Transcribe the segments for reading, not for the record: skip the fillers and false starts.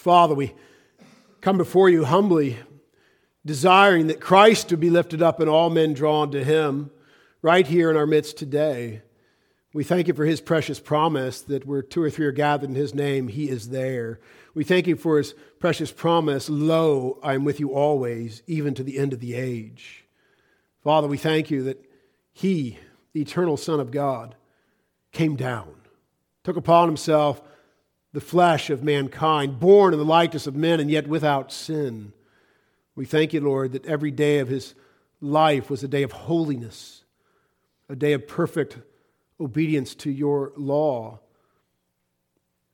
Father, we come before you humbly, desiring that Christ would be lifted up and all men drawn to him right here in our midst today. We thank you for his precious promise that where two or three are gathered in his name, he is there. We thank you for his precious promise, lo, I am with you always, even to the end of the age. Father, we thank you that he, the eternal Son of God, came down, took upon himself the flesh of mankind, born in the likeness of men and yet without sin. We thank you, Lord, that every day of his life was a day of holiness, a day of perfect obedience to your law,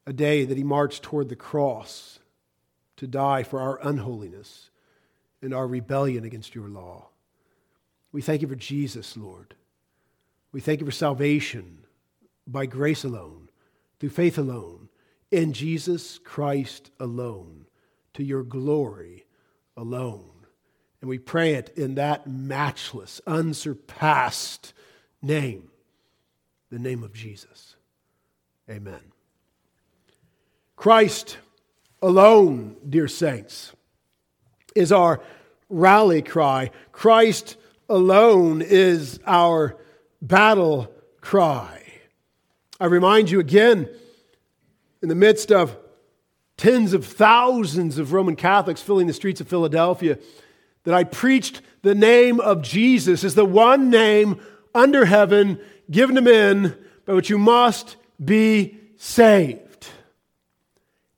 a day that he marched toward the cross to die for our unholiness and our rebellion against your law. We thank you for Jesus, Lord. We thank you for salvation by grace alone, through faith alone, in Jesus Christ alone, to your glory alone. And we pray it in that matchless, unsurpassed name, the name of Jesus. Amen. Christ alone, dear saints, is our rally cry. Christ alone is our battle cry. I remind you again, in the midst of tens of thousands of Roman Catholics filling the streets of Philadelphia, that I preached the name of Jesus as the one name under heaven given to men by which you must be saved.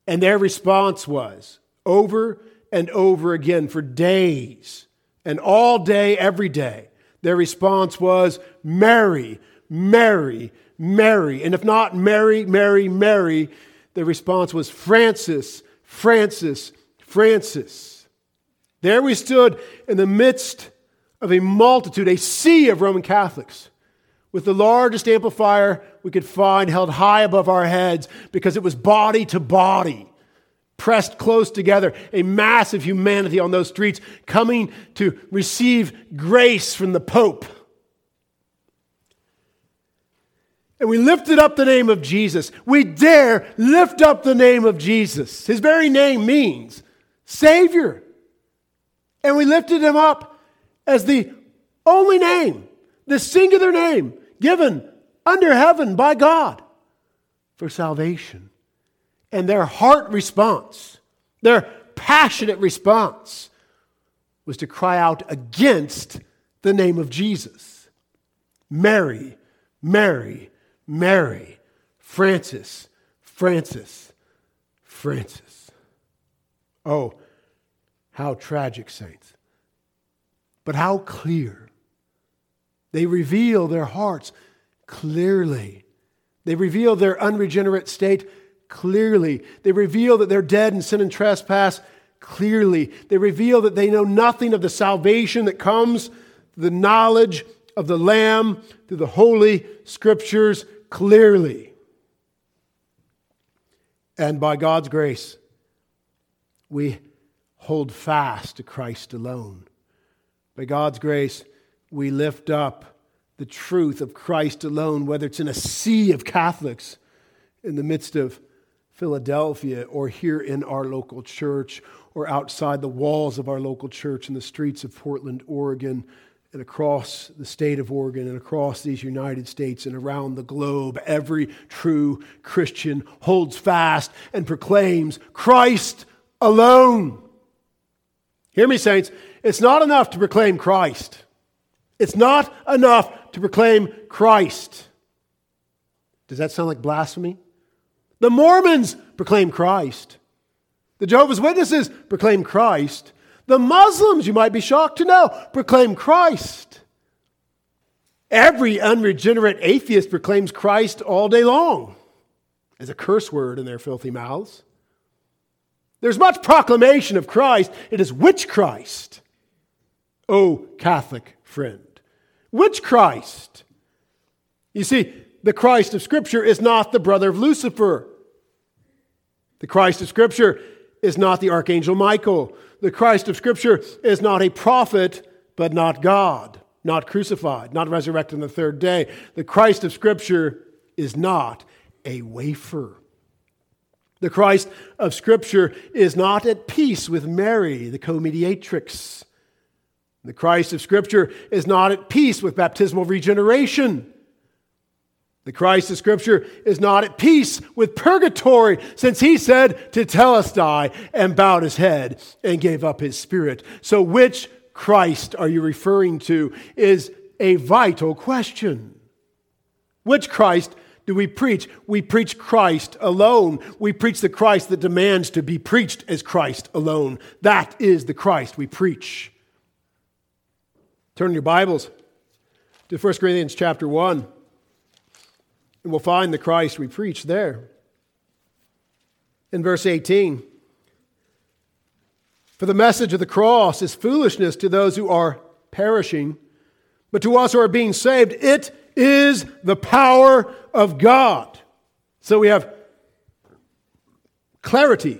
And their response was, over and over again for days and all day, every day, their response was, Mary, Mary, Mary. And if not Mary, Mary, Mary, their response was, Francis, Francis, Francis. There we stood in the midst of a multitude, a sea of Roman Catholics, with the largest amplifier we could find held high above our heads because it was body to body, pressed close together, a mass of humanity on those streets coming to receive grace from the Pope. And we lifted up the name of Jesus. We dare lift up the name of Jesus. His very name means Savior. And we lifted him up as the only name, the singular name given under heaven by God for salvation. And their heart response, their passionate response, was to cry out against the name of Jesus. Mary, Mary, Mary, Francis, Francis, Francis. Oh, how tragic, saints. But how clear. They reveal their hearts clearly. They reveal their unregenerate state clearly. They reveal that they're dead in sin and trespass clearly. They reveal that they know nothing of the salvation that comes through the knowledge of the Lamb through the Holy Scriptures clearly. And by God's grace, we hold fast to Christ alone. By God's grace, we lift up the truth of Christ alone, whether it's in a sea of Catholics in the midst of Philadelphia or here in our local church or outside the walls of our local church in the streets of Portland, Oregon, and across the state of Oregon and across these United States and around the globe. Every true Christian holds fast and proclaims Christ alone. Hear me, saints. It's not enough to proclaim Christ. It's not enough to proclaim Christ. Does that sound like blasphemy? The Mormons proclaim Christ. The Jehovah's Witnesses proclaim Christ. The Muslims, you might be shocked to know, proclaim Christ. Every unregenerate atheist proclaims Christ all day long as a curse word in their filthy mouths. There's much proclamation of Christ. It is which Christ? Oh, Catholic friend. Which Christ? You see, the Christ of Scripture is not the brother of Lucifer. The Christ of Scripture is not the Archangel Michael. The Christ of Scripture is not a prophet, but not God, not crucified, not resurrected on the third day. The Christ of Scripture is not a wafer. The Christ of Scripture is not at peace with Mary, the co-mediatrix. The Christ of Scripture is not at peace with baptismal regeneration. The Christ of Scripture is not at peace with purgatory, since he said, Tetelestai, and bowed his head and gave up his spirit. So which Christ are you referring to is a vital question. Which Christ do we preach? We preach Christ alone. We preach the Christ that demands to be preached as Christ alone. That is the Christ we preach. Turn your Bibles to 1 Corinthians chapter 1, and we'll find the Christ we preach there. In verse 18, for the message of the cross is foolishness to those who are perishing, but to us who are being saved, it is the power of God. So we have clarity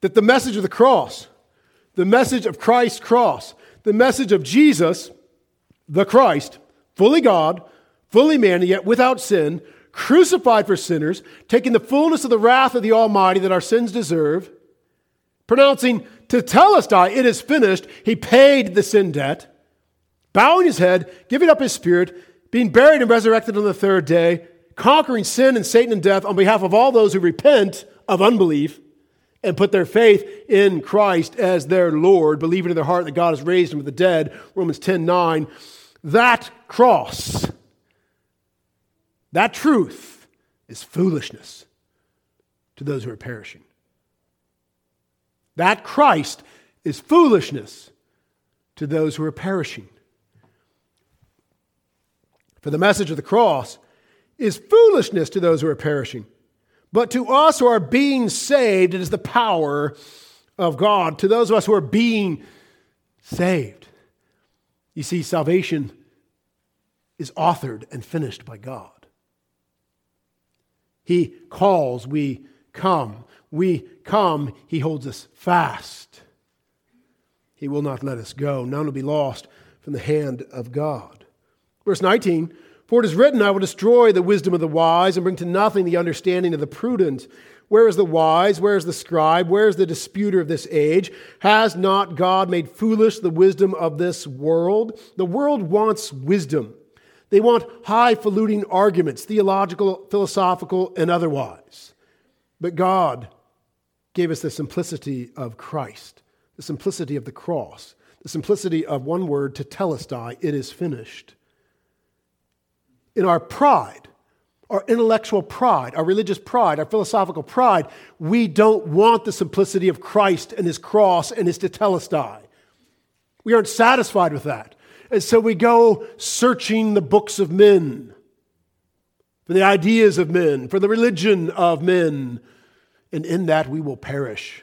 that the message of the cross, the message of Christ's cross, the message of Jesus, the Christ, fully God, fully man, yet without sin, crucified for sinners, taking the fullness of the wrath of the Almighty that our sins deserve, pronouncing Tetelestai, it is finished, he paid the sin debt, bowing his head, giving up his spirit, being buried and resurrected on the third day, conquering sin and Satan and death on behalf of all those who repent of unbelief and put their faith in Christ as their Lord, believing in their heart that God has raised him from the dead, Romans 10:9. That cross, that truth is foolishness to those who are perishing. That Christ is foolishness to those who are perishing. For the message of the cross is foolishness to those who are perishing, but to us who are being saved, it is the power of God. To those of us who are being saved. You see, salvation is authored and finished by God. He calls, we come. We come, he holds us fast. He will not let us go. None will be lost from the hand of God. Verse 19, for it is written, I will destroy the wisdom of the wise and bring to nothing the understanding of the prudent. Where is the wise? Where is the scribe? Where is the disputer of this age? Has not God made foolish the wisdom of this world? The world wants wisdom. They want highfalutin arguments, theological, philosophical, and otherwise. But God gave us the simplicity of Christ, the simplicity of the cross, the simplicity of one word, Tetelestai, it is finished. In our pride, our intellectual pride, our religious pride, our philosophical pride, we don't want the simplicity of Christ and his cross and his Tetelestai. We aren't satisfied with that. And so we go searching the books of men, for the ideas of men, for the religion of men, and in that we will perish.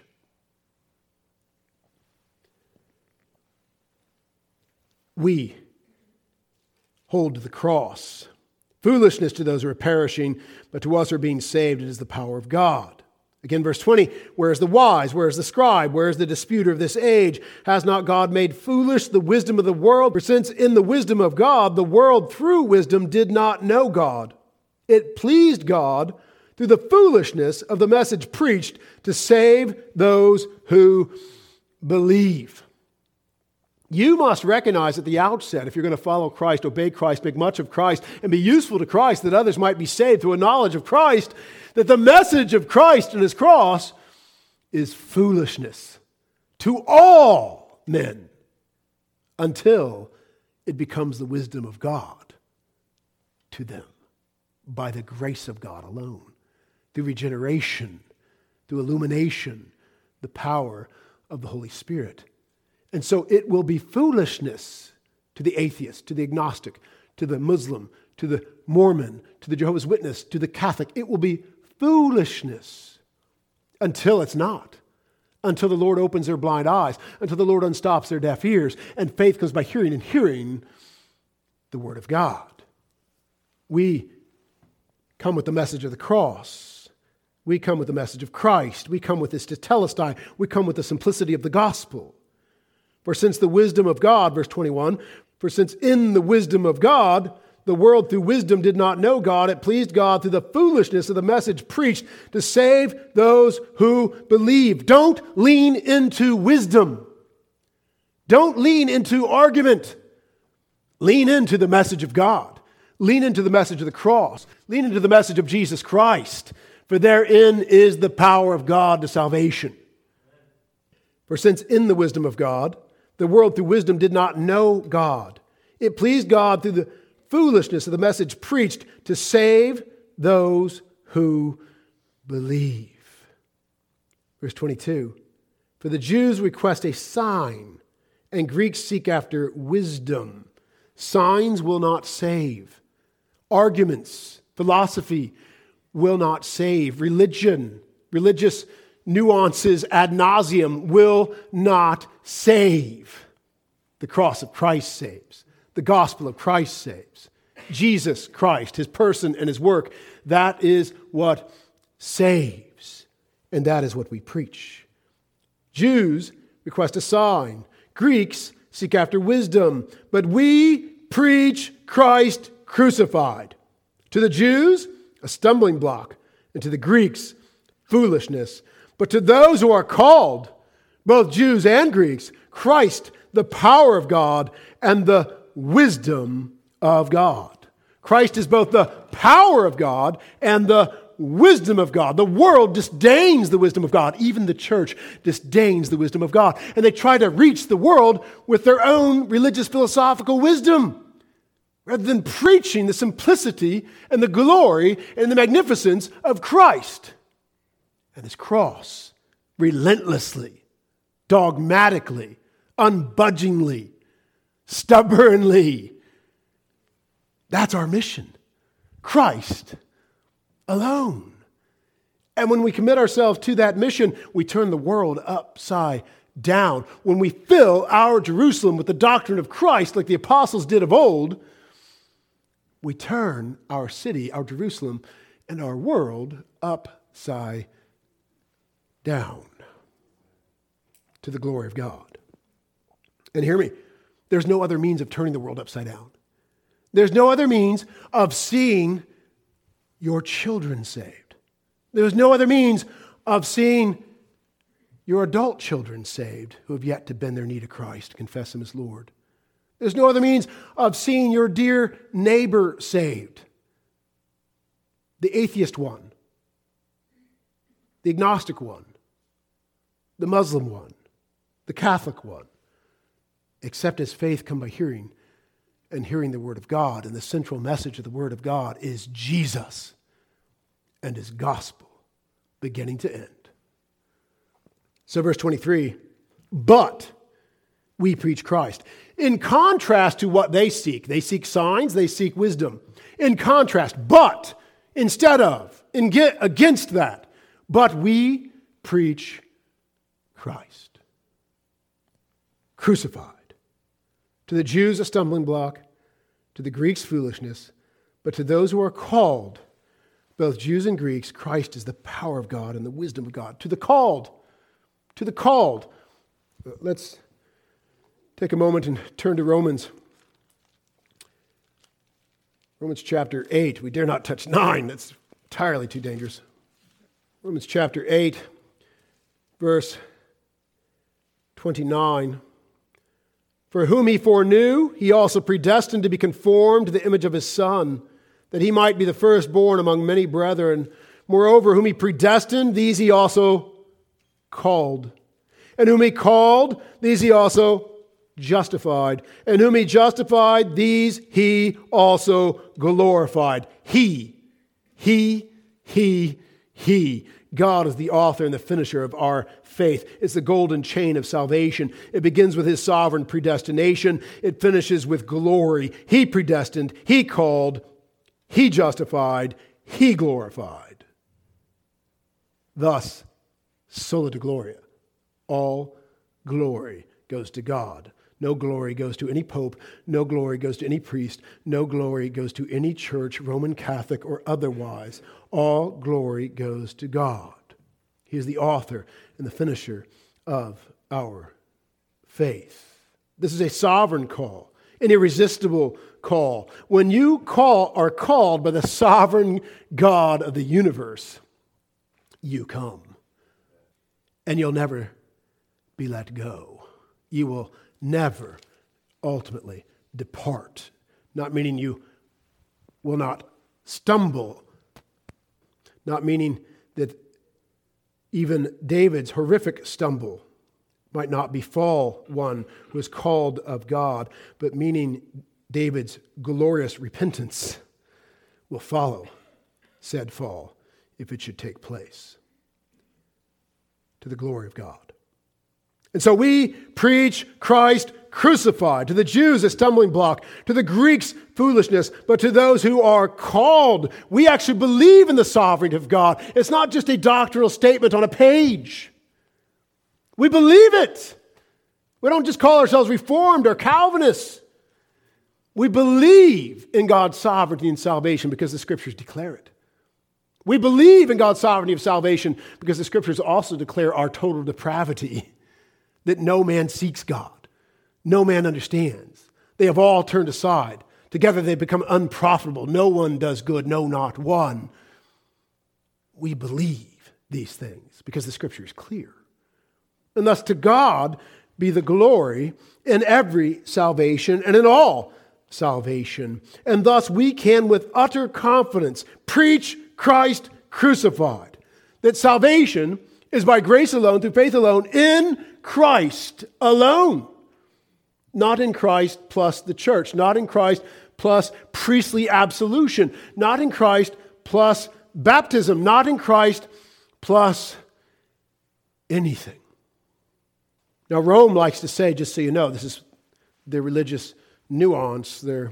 We hold the cross. Foolishness to those who are perishing, but to us who are being saved, it is the power of God. Again, verse 20, where is the wise? Where is the scribe? Where is the disputer of this age? Has not God made foolish the wisdom of the world? For since in the wisdom of God, the world through wisdom did not know God, it pleased God through the foolishness of the message preached to save those who believe. You must recognize at the outset, if you're going to follow Christ, obey Christ, make much of Christ, and be useful to Christ, that others might be saved through a knowledge of Christ, that the message of Christ and his cross is foolishness to all men until it becomes the wisdom of God to them by the grace of God alone, through regeneration, through illumination, the power of the Holy Spirit. And so it will be foolishness to the atheist, to the agnostic, to the Muslim, to the Mormon, to the Jehovah's Witness, to the Catholic. It will be foolishness until it's not, until the Lord opens their blind eyes, until the Lord unstops their deaf ears, and faith comes by hearing and hearing the Word of God. We come with the message of the cross. We come with the message of Christ. We come with this Tetelestai. We come with the simplicity of the gospel. For since the wisdom of God, verse 21, for since in the wisdom of God, the world through wisdom did not know God, it pleased God through the foolishness of the message preached to save those who believe. Don't lean into wisdom. Don't lean into argument. Lean into the message of God. Lean into the message of the cross. Lean into the message of Jesus Christ. For therein is the power of God to salvation. For since in the wisdom of God, the world through wisdom did not know God, it pleased God through the foolishness of the message preached to save those who believe. Verse 22, for the Jews request a sign, and Greeks seek after wisdom. Signs will not save. Arguments, philosophy will not save. Religion, religious nuances ad nauseum will not save. The cross of Christ saves. The gospel of Christ saves. Jesus Christ, his person and his work, that is what saves. And that is what we preach. Jews request a sign. Greeks seek after wisdom. But we preach Christ crucified. To the Jews, a stumbling block. And to the Greeks, foolishness. But to those who are called, both Jews and Greeks, Christ, the power of God and the wisdom of God. Christ is both the power of God and the wisdom of God. The world disdains the wisdom of God. Even the church disdains the wisdom of God. And they try to reach the world with their own religious philosophical wisdom, rather than preaching the simplicity and the glory and the magnificence of Christ and his cross, relentlessly, dogmatically, unbudgingly, stubbornly. That's our mission. Christ alone. And when we commit ourselves to that mission, we turn the world upside down. When we fill our Jerusalem with the doctrine of Christ, like the apostles did of old, we turn our city, our Jerusalem, and our world upside down to the glory of God. And hear me. There's no other means of turning the world upside down. There's no other means of seeing your children saved. There's no other means of seeing your adult children saved who have yet to bend their knee to Christ, confess Him as Lord. There's no other means of seeing your dear neighbor saved. The atheist one, the agnostic one, the Muslim one, the Catholic one. Except as faith come by hearing, and hearing the word of God. And the central message of the word of God is Jesus and his gospel, beginning to end. So verse 23, but we preach Christ. In contrast to what they seek signs, they seek wisdom. In contrast, but instead of, against that, but we preach Christ, crucified. To the Jews, a stumbling block, to the Greeks, foolishness, but to those who are called, both Jews and Greeks, Christ is the power of God and the wisdom of God. To the called. Let's take a moment and turn to Romans. Romans chapter 8. We dare not touch 9. That's entirely too dangerous. Romans chapter 8, verse 29. For whom he foreknew, he also predestined to be conformed to the image of his Son, that he might be the firstborn among many brethren. Moreover, whom he predestined, these he also called. And whom he called, these he also justified. And whom he justified, these he also glorified. He. God is the author and the finisher of our faith. It's the golden chain of salvation. It begins with his sovereign predestination. It finishes with glory. He predestined, he called, he justified, he glorified. Thus, sola de gloria. All glory goes to God. No glory goes to any pope. No glory goes to any priest. No glory goes to any church, Roman Catholic or otherwise. All glory goes to God. He is the author and the finisher of our faith. This is a sovereign call. an irresistible call. When you are called by the sovereign God of the universe, you come. And you'll never be let go. You will never ultimately depart. Not meaning you will not stumble. Not meaning that even David's horrific stumble might not befall one who is called of God, but meaning David's glorious repentance will follow said fall if it should take place, to the glory of God. And so we preach Christ crucified, to the Jews a stumbling block, to the Greeks foolishness, but to those who are called, we actually believe in the sovereignty of God. It's not just a doctrinal statement on a page. We believe it. We don't just call ourselves Reformed or Calvinists. We believe in God's sovereignty and salvation because the Scriptures declare it. We believe in God's sovereignty of salvation because the Scriptures also declare our total depravity, that no man seeks God, no man understands. They have all turned aside. Together they become unprofitable. No one does good, no, not one. We believe these things because the Scripture is clear. And thus to God be the glory in every salvation and in all salvation. And thus we can with utter confidence preach Christ crucified, that salvation is by grace alone, through faith alone, in Christ alone. Not in Christ plus the church, not in Christ plus priestly absolution, not in Christ plus baptism, not in Christ plus anything. Now, Rome likes to say, just so you know, this is their religious nuance, their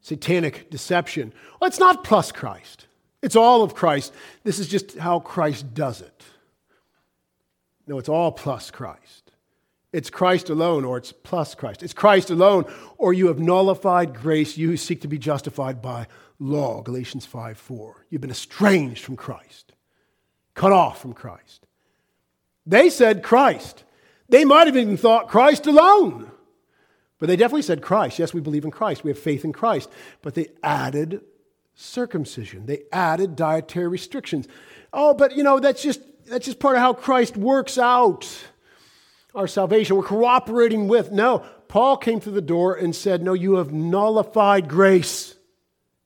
satanic deception. Well, it's not plus Christ. It's all of Christ. This is just how Christ does it. No, it's all plus Christ. It's Christ alone, or it's plus Christ. It's Christ alone, or you have nullified grace, you who seek to be justified by law, Galatians 5:4. You've been estranged from Christ, cut off from Christ. They said Christ. They might have even thought Christ alone. But they definitely said Christ. Yes, we believe in Christ. We have faith in Christ. But they added circumcision. They added dietary restrictions. Oh, but you know, that's just part of how Christ works out our salvation. We're cooperating with. No, Paul came through the door and said, no, you have nullified grace.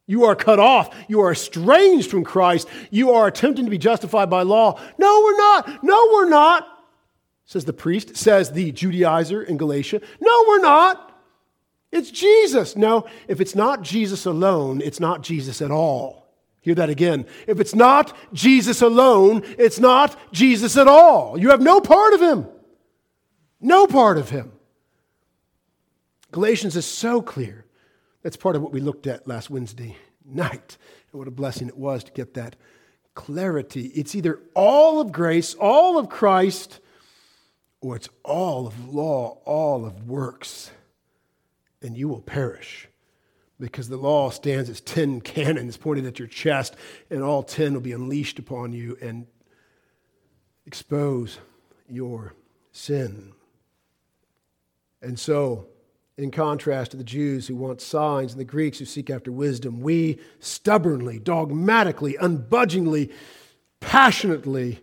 You are cut off. You are estranged from Christ. You are attempting to be justified by law. No, we're not. No, we're not. Says the priest, says the Judaizer in Galatia. No, we're not. It's Jesus. No, if it's not Jesus alone, it's not Jesus at all. Hear that again. If it's not Jesus alone, it's not Jesus at all. You have no part of him. No part of him. Galatians is so clear. That's part of what we looked at last Wednesday night. And what a blessing it was to get that clarity. It's either all of grace, all of Christ, or it's all of law, all of works, and you will perish, because the law stands as 10 cannons pointed at your chest, and all 10 will be unleashed upon you and expose your sin. And so, in contrast to the Jews who want signs and the Greeks who seek after wisdom, we stubbornly, dogmatically, unbudgingly, passionately,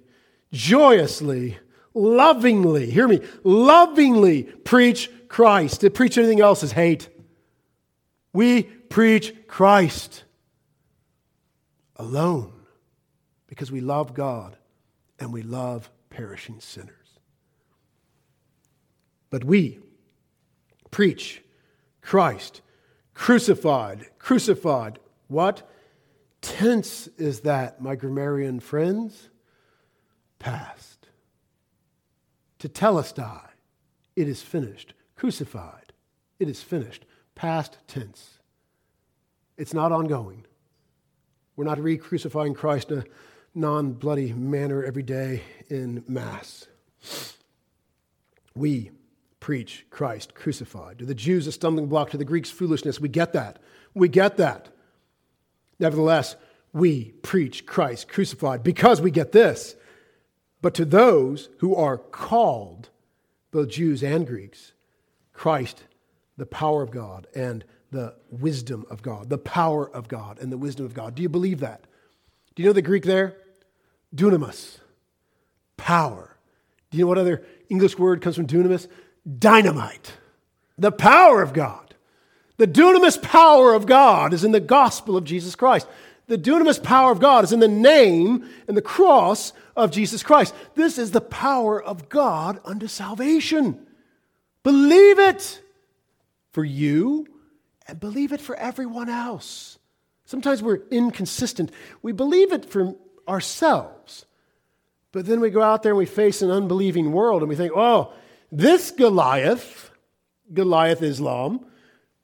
joyously, lovingly, hear me, lovingly preach Christ. To preach anything else is hate. We preach Christ alone because we love God and we love perishing sinners. But we preach Christ crucified. Crucified. What tense is that, my grammarian friends? Past. Tetelestai, it is finished. Crucified, it is finished. Past tense. It's not ongoing. We're not re-crucifying Christ in a non-bloody manner every day in Mass. We preach Christ crucified. To the Jews a stumbling block, to the Greeks foolishness. We get that. We get that. Nevertheless, we preach Christ crucified because we get this. But to those who are called, both Jews and Greeks, Christ the power of God and the wisdom of God. The power of God and the wisdom of God. Do you believe that? Do you know the Greek there? Dunamis. Power. Do you know what other English word comes from dunamis? Dynamite. The power of God. The dunamis power of God is in the gospel of Jesus Christ. The dunamis power of God is in the name and the cross of Jesus Christ. This is the power of God unto salvation. Believe it for you and believe it for everyone else. Sometimes we're inconsistent. We believe it for ourselves, but then we go out there and we face an unbelieving world and we think, oh, this Goliath, Goliath Islam,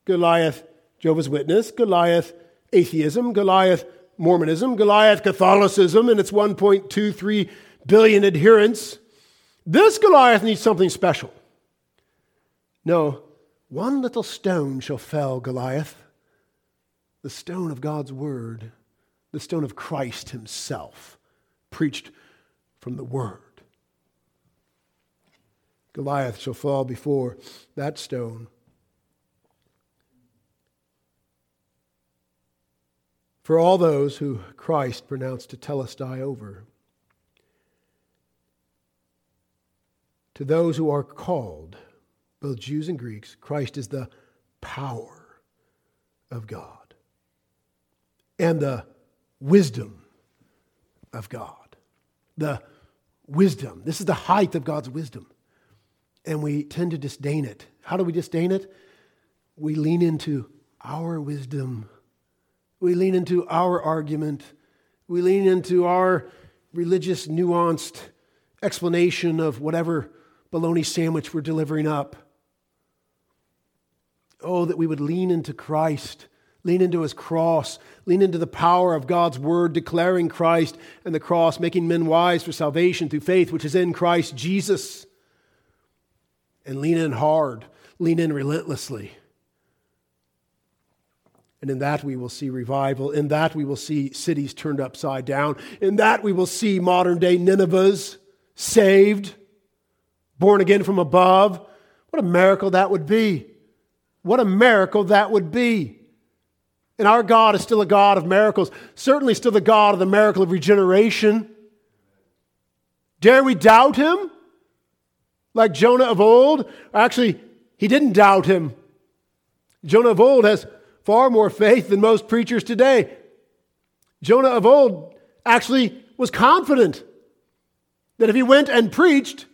Goliath Jehovah's Witness, Goliath atheism, Goliath Mormonism, Goliath Catholicism and its 1.23 billion adherents, this Goliath needs something special. No, one little stone shall fell Goliath, the stone of God's word, the stone of Christ himself, preached from the word. Goliath shall fall before that stone. For all those who Christ pronounced Tetelestai over, to those who are called, both Jews and Greeks, Christ is the power of God and the wisdom of God. The wisdom. This is the height of God's wisdom. And we tend to disdain it. How do we disdain it? We lean into our wisdom. We lean into our argument. We lean into our religious, nuanced explanation of whatever bologna sandwich we're delivering up. Oh, that we would lean into Christ, lean into his cross, lean into the power of God's word, declaring Christ and the cross, making men wise for salvation through faith, which is in Christ Jesus. And lean in hard, lean in relentlessly. And in that we will see revival. In that we will see cities turned upside down. In that we will see modern day Ninevehs saved, born again from above. What a miracle that would be. What a miracle that would be. And our God is still a God of miracles. Certainly still the God of the miracle of regeneration. Dare we doubt him? Like Jonah of old? Actually, he didn't doubt him. Jonah of old has far more faith than most preachers today. Jonah of old actually was confident that if he went and preached,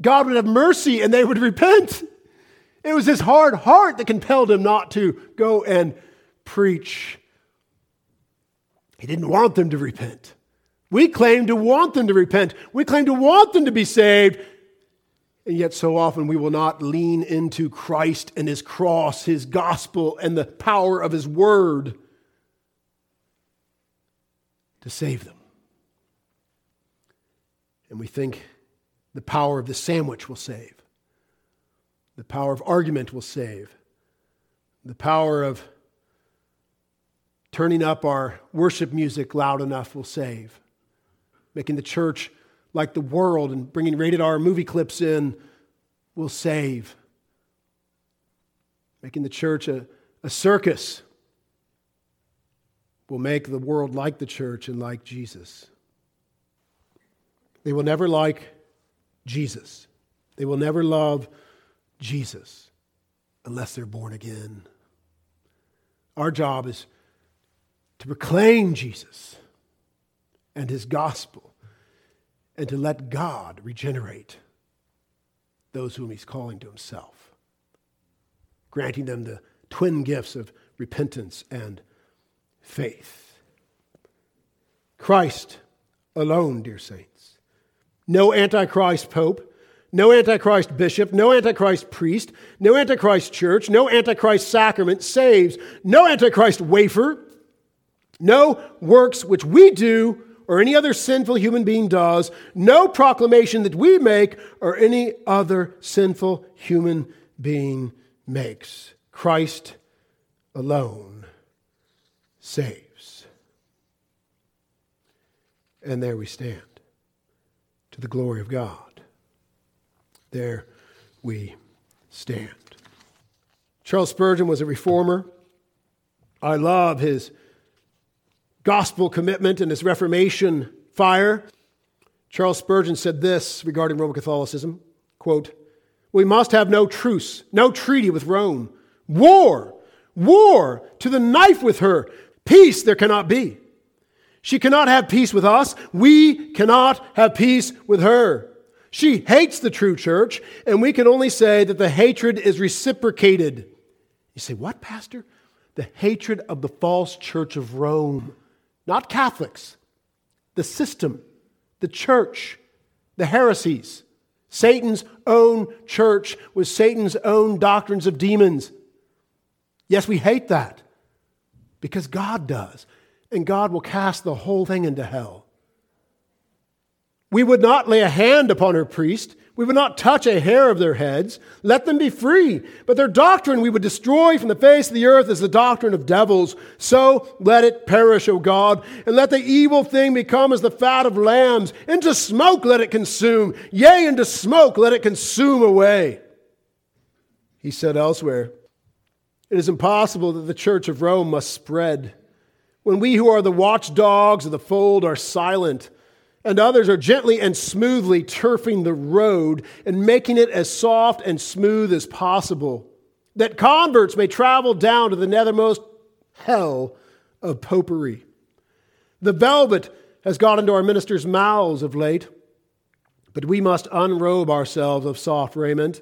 God would have mercy and they would repent. It was his hard heart that compelled him not to go and preach. He didn't want them to repent. We claim to want them to repent. We claim to want them to be saved. And yet so often we will not lean into Christ and his cross, his gospel, and the power of his word to save them. And we think the power of the sandwich will save. The power of argument will save. The power of turning up our worship music loud enough will save. Making the church like the world and bringing rated R movie clips in will save. Making the church a circus will make the world like the church and like Jesus. They will never like Jesus. They will never love Jesus unless they're born again. Our job is to proclaim Jesus and his gospel, and to let God regenerate those whom he's calling to himself, granting them the twin gifts of repentance and faith. Christ alone, dear saints. No Antichrist Pope, no Antichrist Bishop, no Antichrist Priest, no Antichrist Church, no Antichrist Sacrament saves, no Antichrist wafer, no works which we do or any other sinful human being does, no proclamation that we make or any other sinful human being makes. Christ alone saves. And there we stand, to the glory of God. There we stand. Charles Spurgeon was a reformer. I love his gospel commitment and his Reformation fire. Charles Spurgeon said this regarding Roman Catholicism, quote, "We must have no truce, no treaty with Rome. War, war to the knife with her. Peace there cannot be. She cannot have peace with us. We cannot have peace with her. She hates the true church, and we can only say that the hatred is reciprocated." You say, "What, Pastor?" The hatred of the false church of Rome. Not Catholics. The system, the church, the heresies. Satan's own church with Satan's own doctrines of demons. Yes, we hate that because God does. And God will cast the whole thing into hell. "We would not lay a hand upon her priest. We would not touch a hair of their heads. Let them be free. But their doctrine we would destroy from the face of the earth as the doctrine of devils. So let it perish, O God, and let the evil thing become as the fat of lambs. Into smoke let it consume. Yea, into smoke let it consume away." He said elsewhere, "It is impossible that the Church of Rome must spread. When we who are the watchdogs of the fold are silent, and others are gently and smoothly turfing the road and making it as soft and smooth as possible, that converts may travel down to the nethermost hell of popery. The velvet has got into our ministers' mouths of late, but we must unrobe ourselves of soft raiment,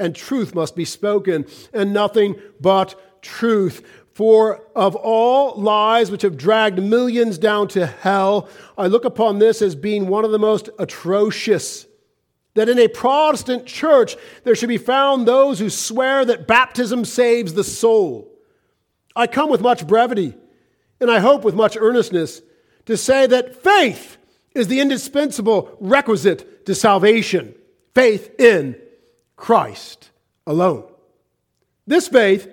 and truth must be spoken, and nothing but truth. For of all lies which have dragged millions down to hell, I look upon this as being one of the most atrocious. That in a Protestant church there should be found those who swear that baptism saves the soul. I come with much brevity, and I hope with much earnestness, to say that faith is the indispensable requisite to salvation. Faith in Christ alone. This faith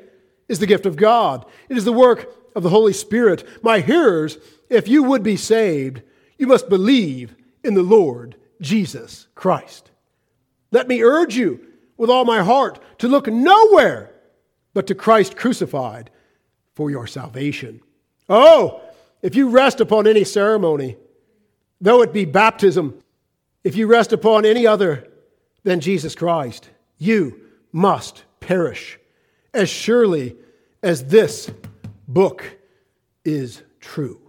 is the gift of God. It is the work of the Holy Spirit. My hearers, if you would be saved, you must believe in the Lord Jesus Christ. Let me urge you with all my heart to look nowhere but to Christ crucified for your salvation. Oh, if you rest upon any ceremony, though it be baptism, if you rest upon any other than Jesus Christ, you must perish. As surely as this book is true."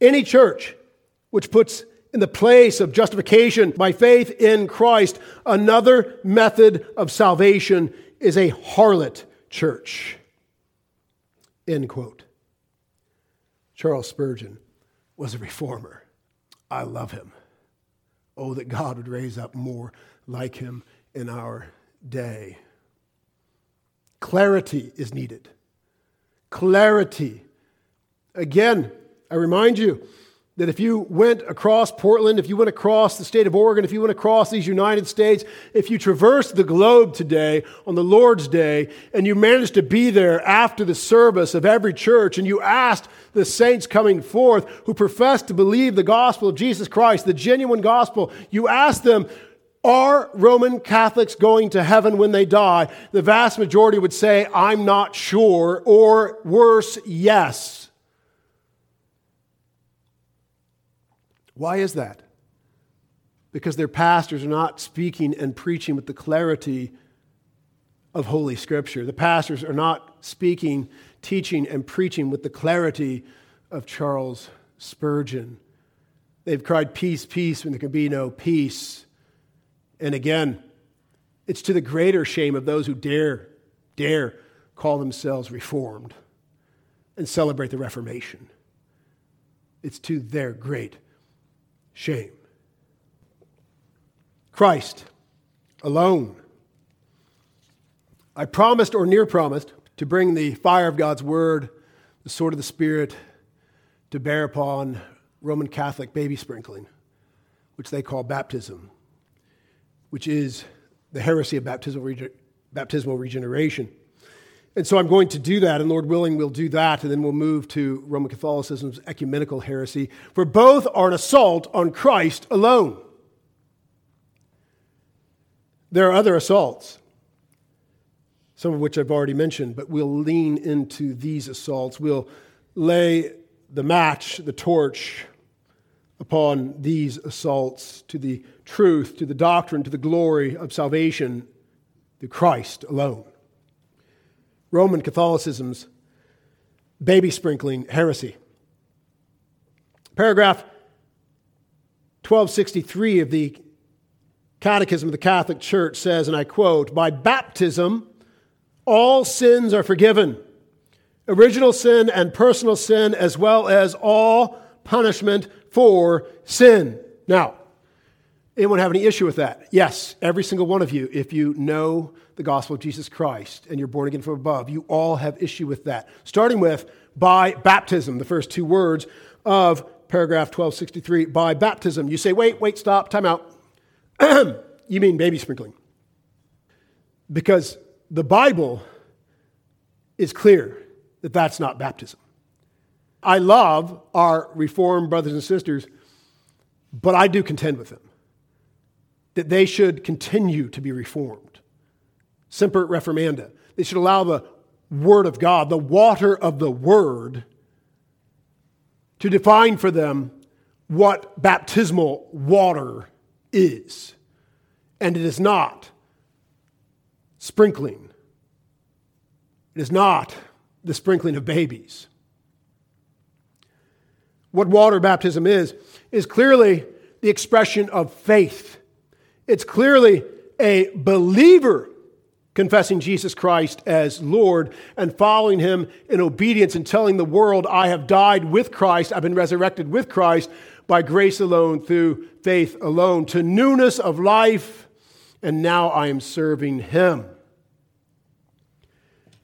Any church which puts in the place of justification by faith in Christ another method of salvation is a harlot church. End quote. Charles Spurgeon was a reformer. I love him. Oh, that God would raise up more like him in our day. Clarity is needed. Clarity. Again, I remind you that if you went across Portland, if you went across the state of Oregon, if you went across these United States, if you traversed the globe today on the Lord's Day and you managed to be there after the service of every church and you asked the saints coming forth who profess to believe the gospel of Jesus Christ, the genuine gospel, you asked them, "Are Roman Catholics going to heaven when they die?" The vast majority would say, "I'm not sure," or worse, "yes." Why is that? Because their pastors are not speaking and preaching with the clarity of Holy Scripture. The pastors are not speaking, teaching, and preaching with the clarity of Charles Spurgeon. They've cried, "Peace, peace," when there can be no peace. And again, it's to the greater shame of those who dare call themselves Reformed and celebrate the Reformation. It's to their great shame. Christ alone. I promised or near promised to bring the fire of God's Word, the sword of the Spirit, to bear upon Roman Catholic baby sprinkling, which they call baptism, which is the heresy of baptismal regeneration. And so I'm going to do that, and Lord willing, we'll do that, and then we'll move to Roman Catholicism's ecumenical heresy, for both are an assault on Christ alone. There are other assaults. some of which I've already mentioned, but we'll lean into these assaults. We'll lay the match, the torch, upon these assaults to the truth, to the doctrine, to the glory of salvation, through Christ alone. Roman Catholicism's baby sprinkling heresy. Paragraph 1263 of the Catechism of the Catholic Church says, and I quote, "By baptism, all sins are forgiven, original sin and personal sin, as well as all punishment for sin." Now, anyone have any issue with that? Yes, every single one of you, if you know the gospel of Jesus Christ and you're born again from above, you all have issue with that. Starting with by baptism, the first two words of paragraph 1263, by baptism. You say, wait, stop, time out. You mean baby sprinkling. Because the Bible is clear that that's not baptism. I love our Reformed brothers and sisters, but I do contend with them that they should continue to be Reformed. Semper Reformanda. They should allow the Word of God, the water of the Word, to define for them what baptismal water is. And it is not sprinkling. It is not the sprinkling of babies. What water baptism is clearly the expression of faith. It's clearly a believer confessing Jesus Christ as Lord and following him in obedience and telling the world, I have died with Christ, I've been resurrected with Christ by grace alone, through faith alone, to newness of life, and now I am serving him.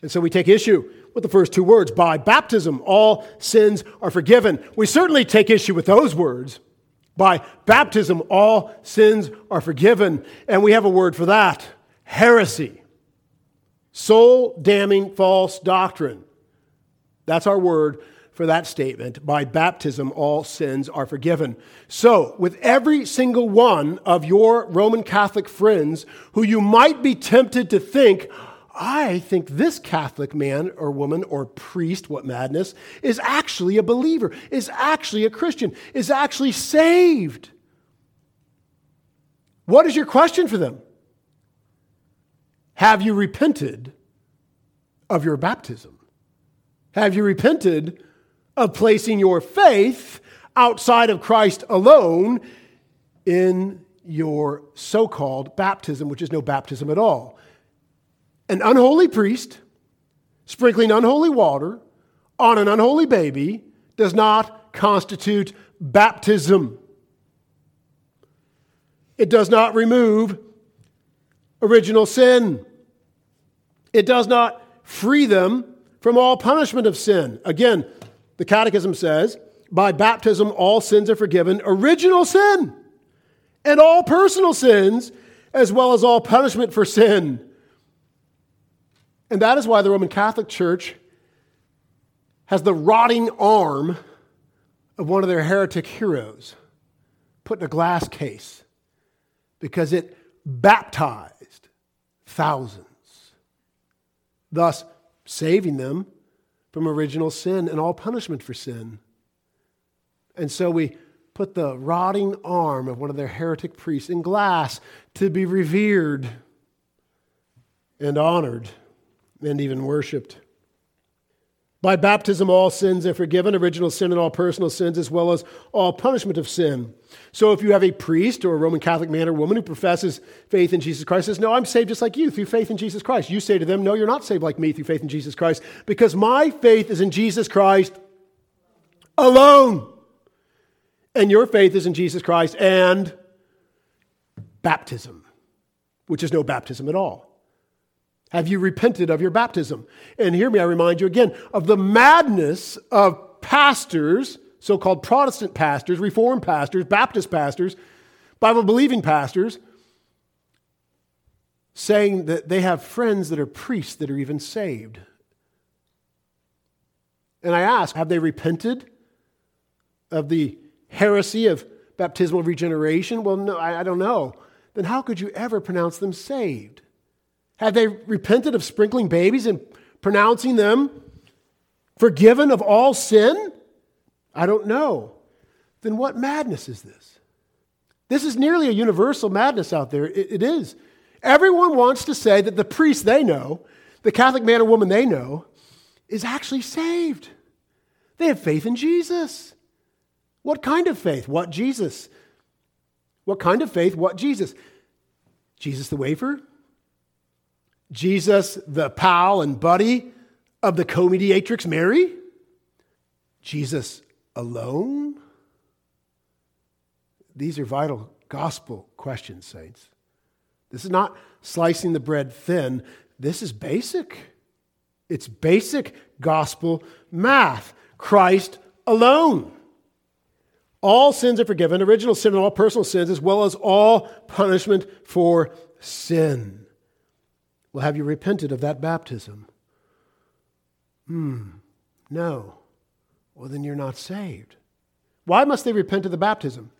And so we take issue with the first two words. By baptism, all sins are forgiven. We certainly take issue with those words. By baptism, all sins are forgiven. And we have a word for that. Heresy. Soul-damning false doctrine. That's our word for that statement. By baptism, all sins are forgiven. So, with every single one of your Roman Catholic friends who you might be tempted to think, I think this Catholic man or woman or priest, what madness, is actually a believer, is actually a Christian, is actually saved. What is your question for them? Have you repented of your baptism? Have you repented of placing your faith outside of Christ alone in your so-called baptism, which is no baptism at all? An unholy priest sprinkling unholy water on an unholy baby does not constitute baptism. It does not remove original sin. It does not free them from all punishment of sin. Again, the Catechism says, by baptism all sins are forgiven, original sin and all personal sins, as well as all punishment for sin. And that is why the Roman Catholic Church has the rotting arm of one of their heretic heroes put in a glass case, because it baptized thousands, thus saving them from original sin and all punishment for sin. And so we put the rotting arm of one of their heretic priests in glass to be revered and honored and even worshipped. By baptism, all sins are forgiven, original sin and all personal sins, as well as all punishment of sin. So if you have a priest or a Roman Catholic man or woman who professes faith in Jesus Christ, says, no, I'm saved just like you through faith in Jesus Christ. You say to them, no, you're not saved like me through faith in Jesus Christ, because my faith is in Jesus Christ alone. And your faith is in Jesus Christ and baptism, which is no baptism at all. Have you repented of your baptism? And hear me, I remind you again of the madness of pastors, so-called Protestant pastors, Reformed pastors, Baptist pastors, Bible-believing pastors, saying that they have friends that are priests that are even saved. And I ask, have they repented of the heresy of baptismal regeneration? Well, no, I don't know. Then how could you ever pronounce them saved? Have they repented of sprinkling babies and pronouncing them forgiven of all sin? I don't know. Then what madness is this? This is nearly a universal madness out there. It is. Everyone wants to say that the priest they know, the Catholic man or woman they know, is actually saved. They have faith in Jesus. What kind of faith? What Jesus? What kind of faith? What Jesus? Jesus the wafer? Jesus the pal and buddy of the co-mediatrix Mary? Jesus alone? These are vital gospel questions, saints. This is not slicing the bread thin. This is basic. It's basic gospel math. Christ alone. All sins are forgiven, original sin and all personal sins, as well as all punishment for sin. Well, have you repented of that baptism? No. Well, then you're not saved. Why must they repent of the baptism?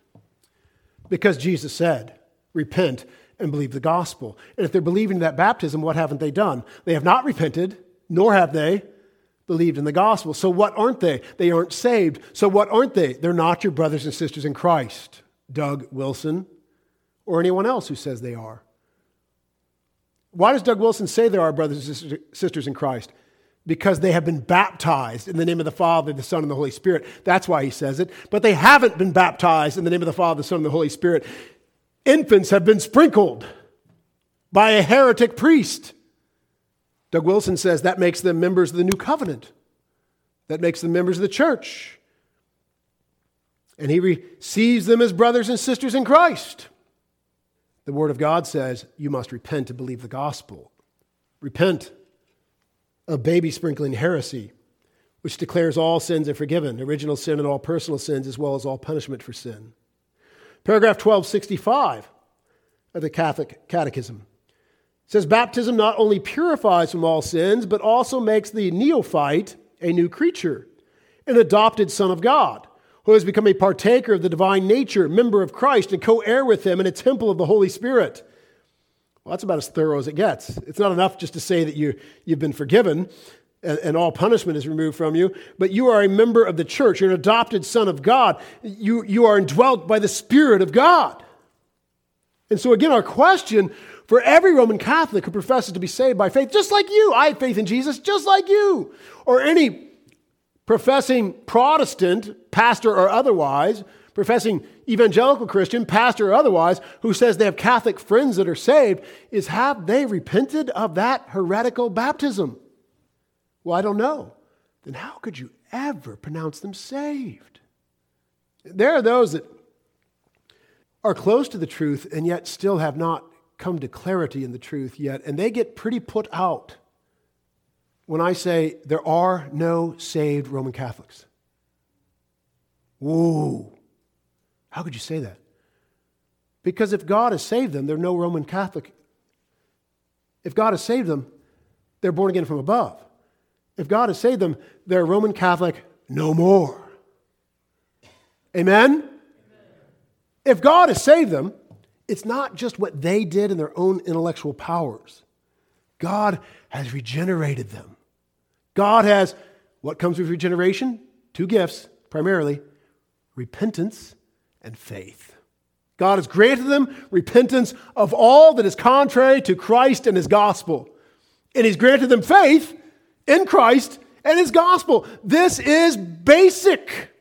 Because Jesus said, repent and believe the gospel. And if they're believing that baptism, what haven't they done? They have not repented, nor have they believed in the gospel. So what aren't they? They aren't saved. So what aren't they? They're not your brothers and sisters in Christ, Doug Wilson, or anyone else who says they are. Why does Doug Wilson say they are brothers and sisters in Christ? Because they have been baptized in the name of the Father, the Son, and the Holy Spirit. That's why he says it. But they haven't been baptized in the name of the Father, the Son, and the Holy Spirit. Infants have been sprinkled by a heretic priest. Doug Wilson says that makes them members of the new covenant. That makes them members of the church. And he receives them as brothers and sisters in Christ. The Word of God says you must repent to believe the gospel. Repent of baby sprinkling heresy, which declares all sins are forgiven, original sin and all personal sins, as well as all punishment for sin. Paragraph 1265 of the Catholic Catechism. It says, baptism not only purifies from all sins, but also makes the neophyte a new creature, an adopted son of God, who has become a partaker of the divine nature, member of Christ, and co-heir with him in a temple of the Holy Spirit. Well, that's about as thorough as it gets. It's not enough just to say that you've been forgiven and all punishment is removed from you, but you are a member of the church. You're an adopted son of God. You are indwelt by the Spirit of God. And so again, our question for every Roman Catholic who professes to be saved by faith, just like you, I have faith in Jesus, just like you, or any professing Protestant, pastor or otherwise, professing evangelical Christian, pastor or otherwise, who says they have Catholic friends that are saved, is have they repented of that heretical baptism? Well, I don't know. Then how could you ever pronounce them saved? There are those that are close to the truth and yet still have not come to clarity in the truth yet, and they get pretty put out when I say there are no saved Roman Catholics. Whoa. How could you say that? Because if God has saved them, they're no Roman Catholic. If God has saved them, they're born again from above. If God has saved them, they're Roman Catholic no more. Amen? Amen. If God has saved them, it's not just what they did in their own intellectual powers. God has regenerated them. God has, what comes with regeneration? Two gifts, primarily, repentance and faith. God has granted them repentance of all that is contrary to Christ and His gospel. And He's granted them faith in Christ and His gospel. This is basic.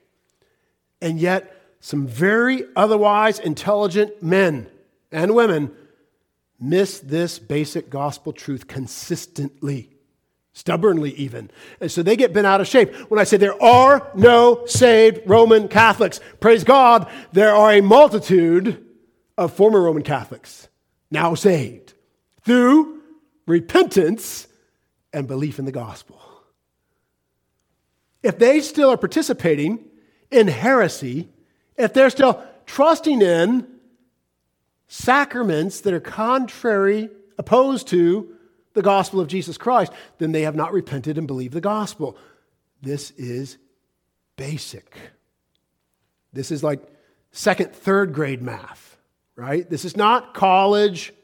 And yet, some very otherwise intelligent men and women miss this basic gospel truth consistently, stubbornly even. And so they get bent out of shape. When I say there are no saved Roman Catholics, praise God, there are a multitude of former Roman Catholics now saved through repentance and belief in the gospel. If they still are participating in heresy, if they're still trusting in sacraments that are contrary, opposed to the gospel of Jesus Christ, then they have not repented and believed the gospel. This is basic. This is like second, third grade math, right? This is not college,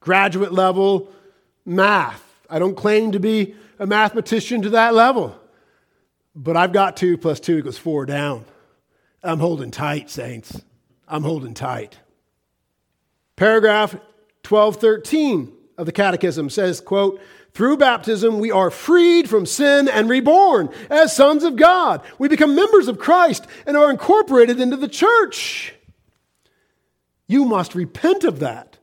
graduate level, math. I don't claim to be a mathematician to that level, but I've got 2 + 2 = 4 down. I'm holding tight, saints. I'm holding tight. Paragraph 1213 of the Catechism says, quote, "Through baptism, we are freed from sin and reborn as sons of God. We become members of Christ and are incorporated into the church." You must repent of that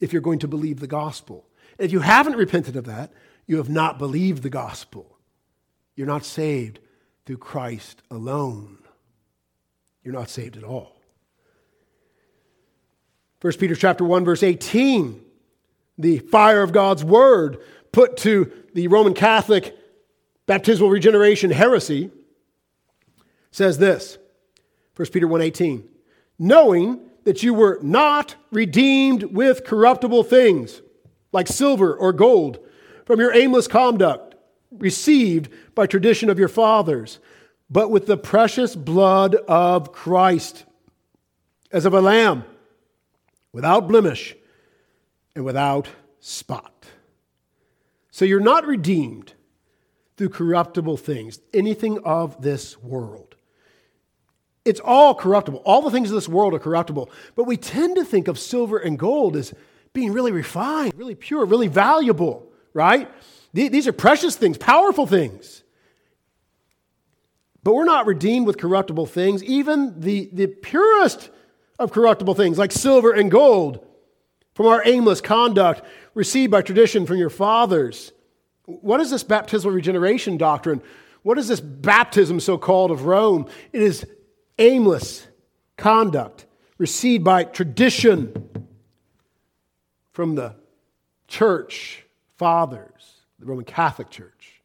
if you're going to believe the gospel. If you haven't repented of that, you have not believed the gospel. You're not saved through Christ alone. You're not saved at all. 1 Peter chapter 1, verse 18, the fire of God's word put to the Roman Catholic baptismal regeneration heresy, says this, 1 Peter 1:18, "Knowing that you were not redeemed with corruptible things, like silver or gold, from your aimless conduct received by tradition of your fathers, but with the precious blood of Christ, as of a lamb, without blemish and without spot." So you're not redeemed through corruptible things, anything of this world. It's all corruptible. All the things of this world are corruptible. But we tend to think of silver and gold as being really refined, really pure, really valuable, right? These are precious things, powerful things. But we're not redeemed with corruptible things. Even the purest of corruptible things, like silver and gold, from our aimless conduct, received by tradition from your fathers. What is this baptismal regeneration doctrine? What is this baptism so-called of Rome? It is aimless conduct, received by tradition from the church fathers, the Roman Catholic Church,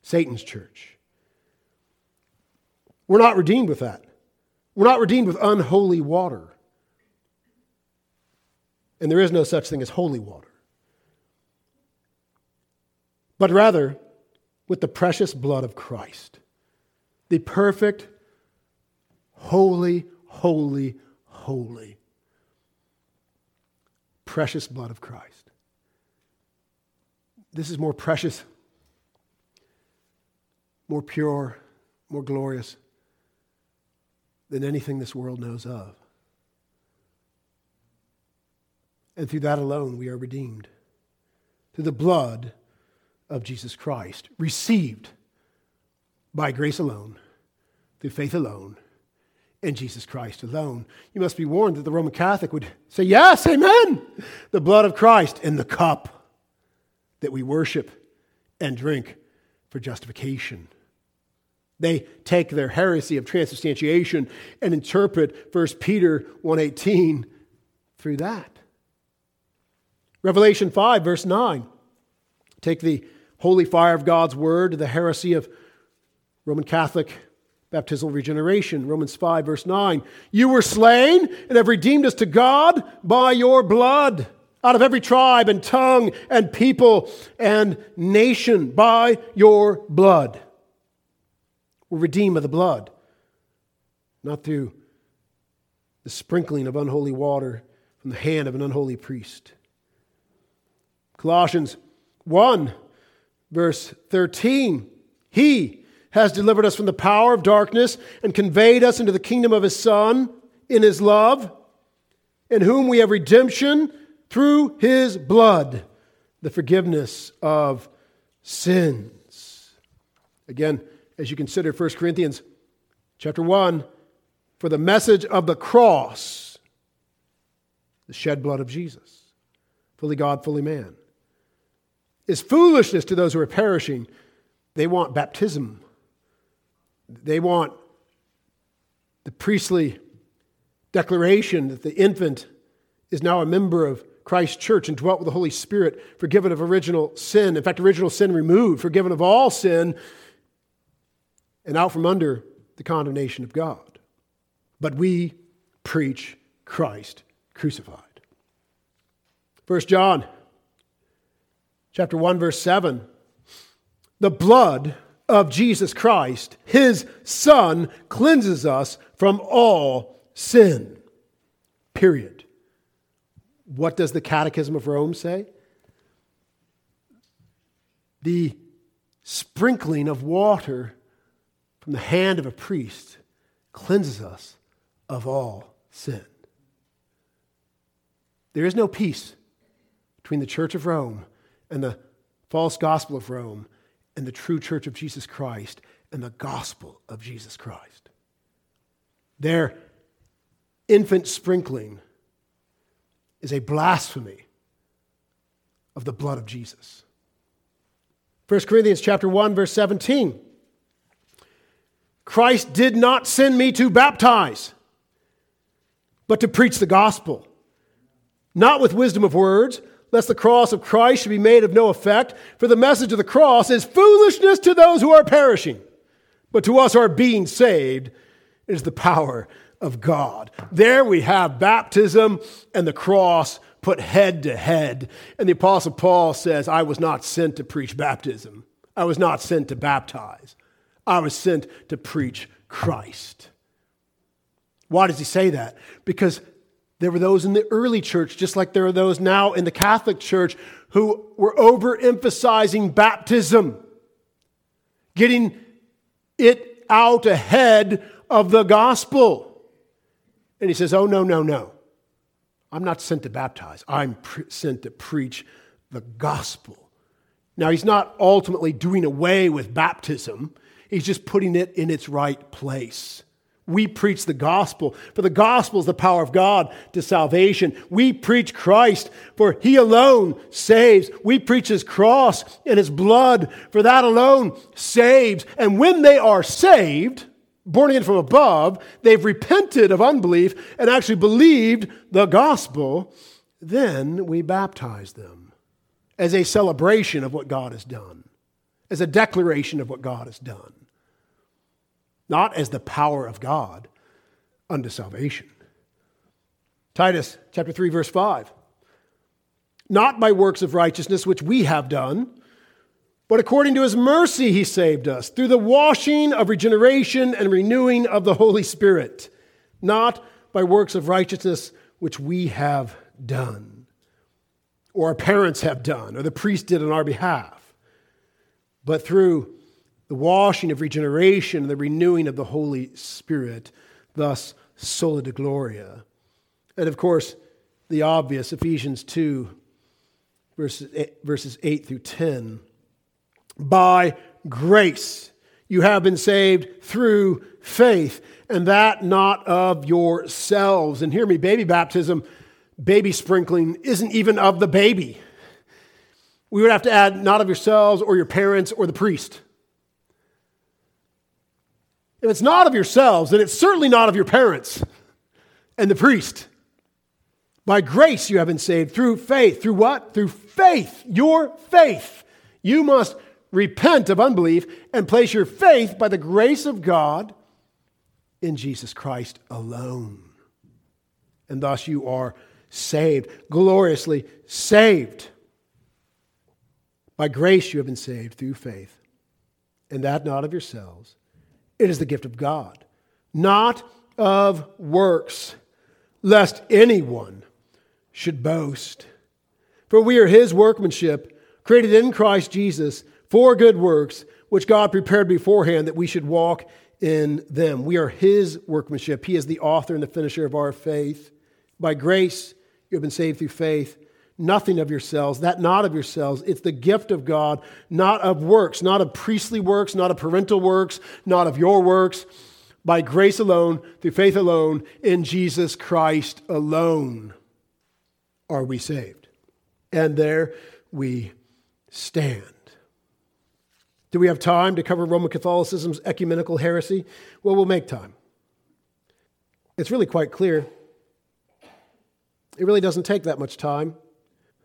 Satan's church. We're not redeemed with that. We're not redeemed with unholy water. And there is no such thing as holy water. But rather, with the precious blood of Christ, the perfect, holy, holy, holy, precious blood of Christ. This is more precious, more pure, more glorious than anything this world knows of. And through that alone, we are redeemed. Through the blood of Jesus Christ, received by grace alone, through faith alone, in Jesus Christ alone. You must be warned that the Roman Catholic would say, yes, amen, the blood of Christ in the cup that we worship and drink for justification. They take their heresy of transubstantiation and interpret 1 Peter 1:18 through that. Revelation 5, verse 9. Take the holy fire of God's word to the heresy of Roman Catholic baptismal regeneration. Romans 5, verse 9. "You were slain and have redeemed us to God by your blood, out of every tribe and tongue and people and nation, by your blood." We're redeemed by the blood, not through the sprinkling of unholy water from the hand of an unholy priest. Colossians 1, verse 13, "He has delivered us from the power of darkness and conveyed us into the kingdom of His Son in His love, in whom we have redemption through His blood, the forgiveness of sins." Again, as you consider 1 Corinthians chapter 1, for the message of the cross, the shed blood of Jesus, fully God, fully man, is foolishness to those who are perishing. They want baptism. They want the priestly declaration that the infant is now a member of Christ's church and dwelt with the Holy Spirit, forgiven of original sin. In fact, original sin removed, forgiven of all sin, and out from under the condemnation of God. But we preach Christ crucified. 1 John chapter 1, verse 7, "The blood of Jesus Christ, His Son, cleanses us from all sin." Period. What does the Catechism of Rome say? the sprinkling of water from the hand of a priest cleanses us of all sin. There is no peace between the Church of Rome and the false gospel of Rome and the true Church of Jesus Christ and the gospel of Jesus Christ. Their infant sprinkling is a blasphemy of the blood of Jesus. 1 Corinthians chapter 1, verse 17. Christ did not send me to baptize, but to preach the gospel, not with wisdom of words, lest the cross of Christ should be made of no effect. For the message of the cross is foolishness to those who are perishing, but to us who are being saved is the power of God. There we have baptism and the cross put head to head. And the Apostle Paul says, I was not sent to preach baptism. I was not sent to baptize. I was sent to preach Christ. Why does he say that? Because there were those in the early church, just like there are those now in the Catholic Church, who were overemphasizing baptism, getting it out ahead of the gospel. And he says, oh, no. I'm not sent to baptize. I'm sent to preach the gospel. Now, he's not ultimately doing away with baptism. He's just putting it in its right place. We preach the gospel, for the gospel is the power of God to salvation. We preach Christ, for he alone saves. We preach his cross and his blood, for that alone saves. And when they are saved, born again from above, they've repented of unbelief and actually believed the gospel, then we baptize them as a celebration of what God has done, as a declaration of what God has done. Not as the power of God unto salvation. Titus chapter 3, verse 5. Not by works of righteousness which we have done, but according to his mercy he saved us, through the washing of regeneration and renewing of the Holy Spirit. Not by works of righteousness which we have done, or our parents have done, or the priest did on our behalf, but through the washing of regeneration and the renewing of the Holy Spirit, thus sola de gloria. And of course, the obvious, Ephesians 2, verses 8 through 10. By grace you have been saved through faith, and that not of yourselves. And hear me, baby baptism, baby sprinkling isn't even of the baby. We would have to add not of yourselves or your parents or the priest. If it's not of yourselves, then it's certainly not of your parents and the priest. By grace you have been saved through faith. Through what? Through faith. Your faith. You must repent of unbelief and place your faith by the grace of God in Jesus Christ alone. And thus you are saved, gloriously saved. By grace you have been saved through faith, and that not of yourselves. It is the gift of God, not of works, lest anyone should boast. For we are his workmanship, created in Christ Jesus for good works, which God prepared beforehand that we should walk in them. We are his workmanship. He is the author and the finisher of our faith. By grace, you have been saved through faith. Nothing of yourselves, that not of yourselves. It's the gift of God, not of works, not of priestly works, not of parental works, not of your works. By grace alone, through faith alone, in Jesus Christ alone are we saved. And there we stand. Do we have time to cover Roman Catholicism's ecumenical heresy? Well, we'll make time. It's really quite clear. It really doesn't take that much time.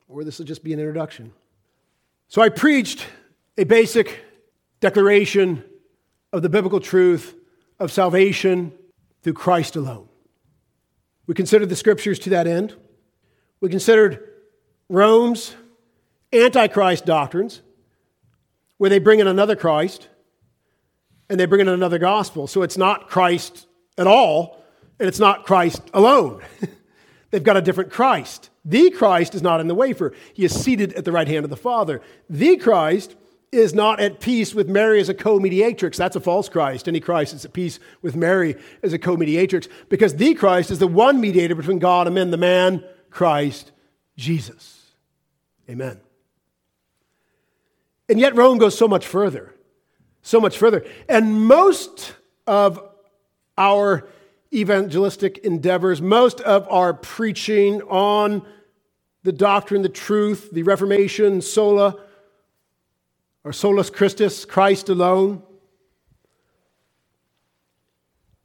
Or this will just be an introduction. So I preached a basic declaration of the biblical truth of salvation through Christ alone. We considered the scriptures to that end. We considered Rome's antichrist doctrines, where they bring in another Christ and they bring in another gospel. So it's not Christ at all, and it's not Christ alone. They've got a different Christ. The Christ is not in the wafer. He is seated at the right hand of the Father. The Christ is not at peace with Mary as a co-mediatrix. That's a false Christ. Any Christ is at peace with Mary as a co-mediatrix, because the Christ is the one mediator between God and men, the man, Christ Jesus. Amen. And yet Rome goes so much further, so much further. And most of our evangelistic endeavors, most of our preaching on the doctrine, the truth, the Reformation, sola, or Sola Christus, Christ alone,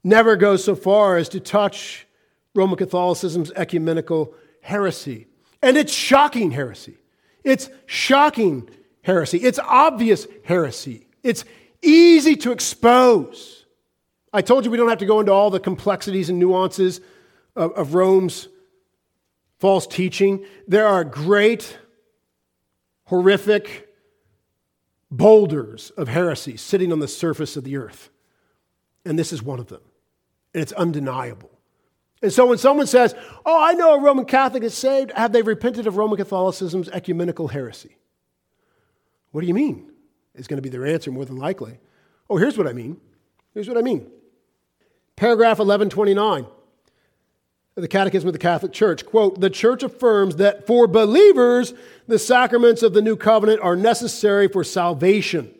never goes so far as to touch Roman Catholicism's ecumenical heresy. And it's shocking heresy. It's shocking heresy. It's obvious heresy. It's easy to expose. I told you we don't have to go into all the complexities and nuances of Rome's false teaching. There are great, horrific boulders of heresy sitting on the surface of the earth. And this is one of them. And it's undeniable. And so when someone says, oh, I know a Roman Catholic is saved, have they repented of Roman Catholicism's ecumenical heresy? What do you mean? Is going to be their answer more than likely. Oh, here's what I mean. Here's what I mean. Paragraph 1129 of the Catechism of the Catholic Church, quote, the Church affirms that for believers, the sacraments of the New Covenant are necessary for salvation.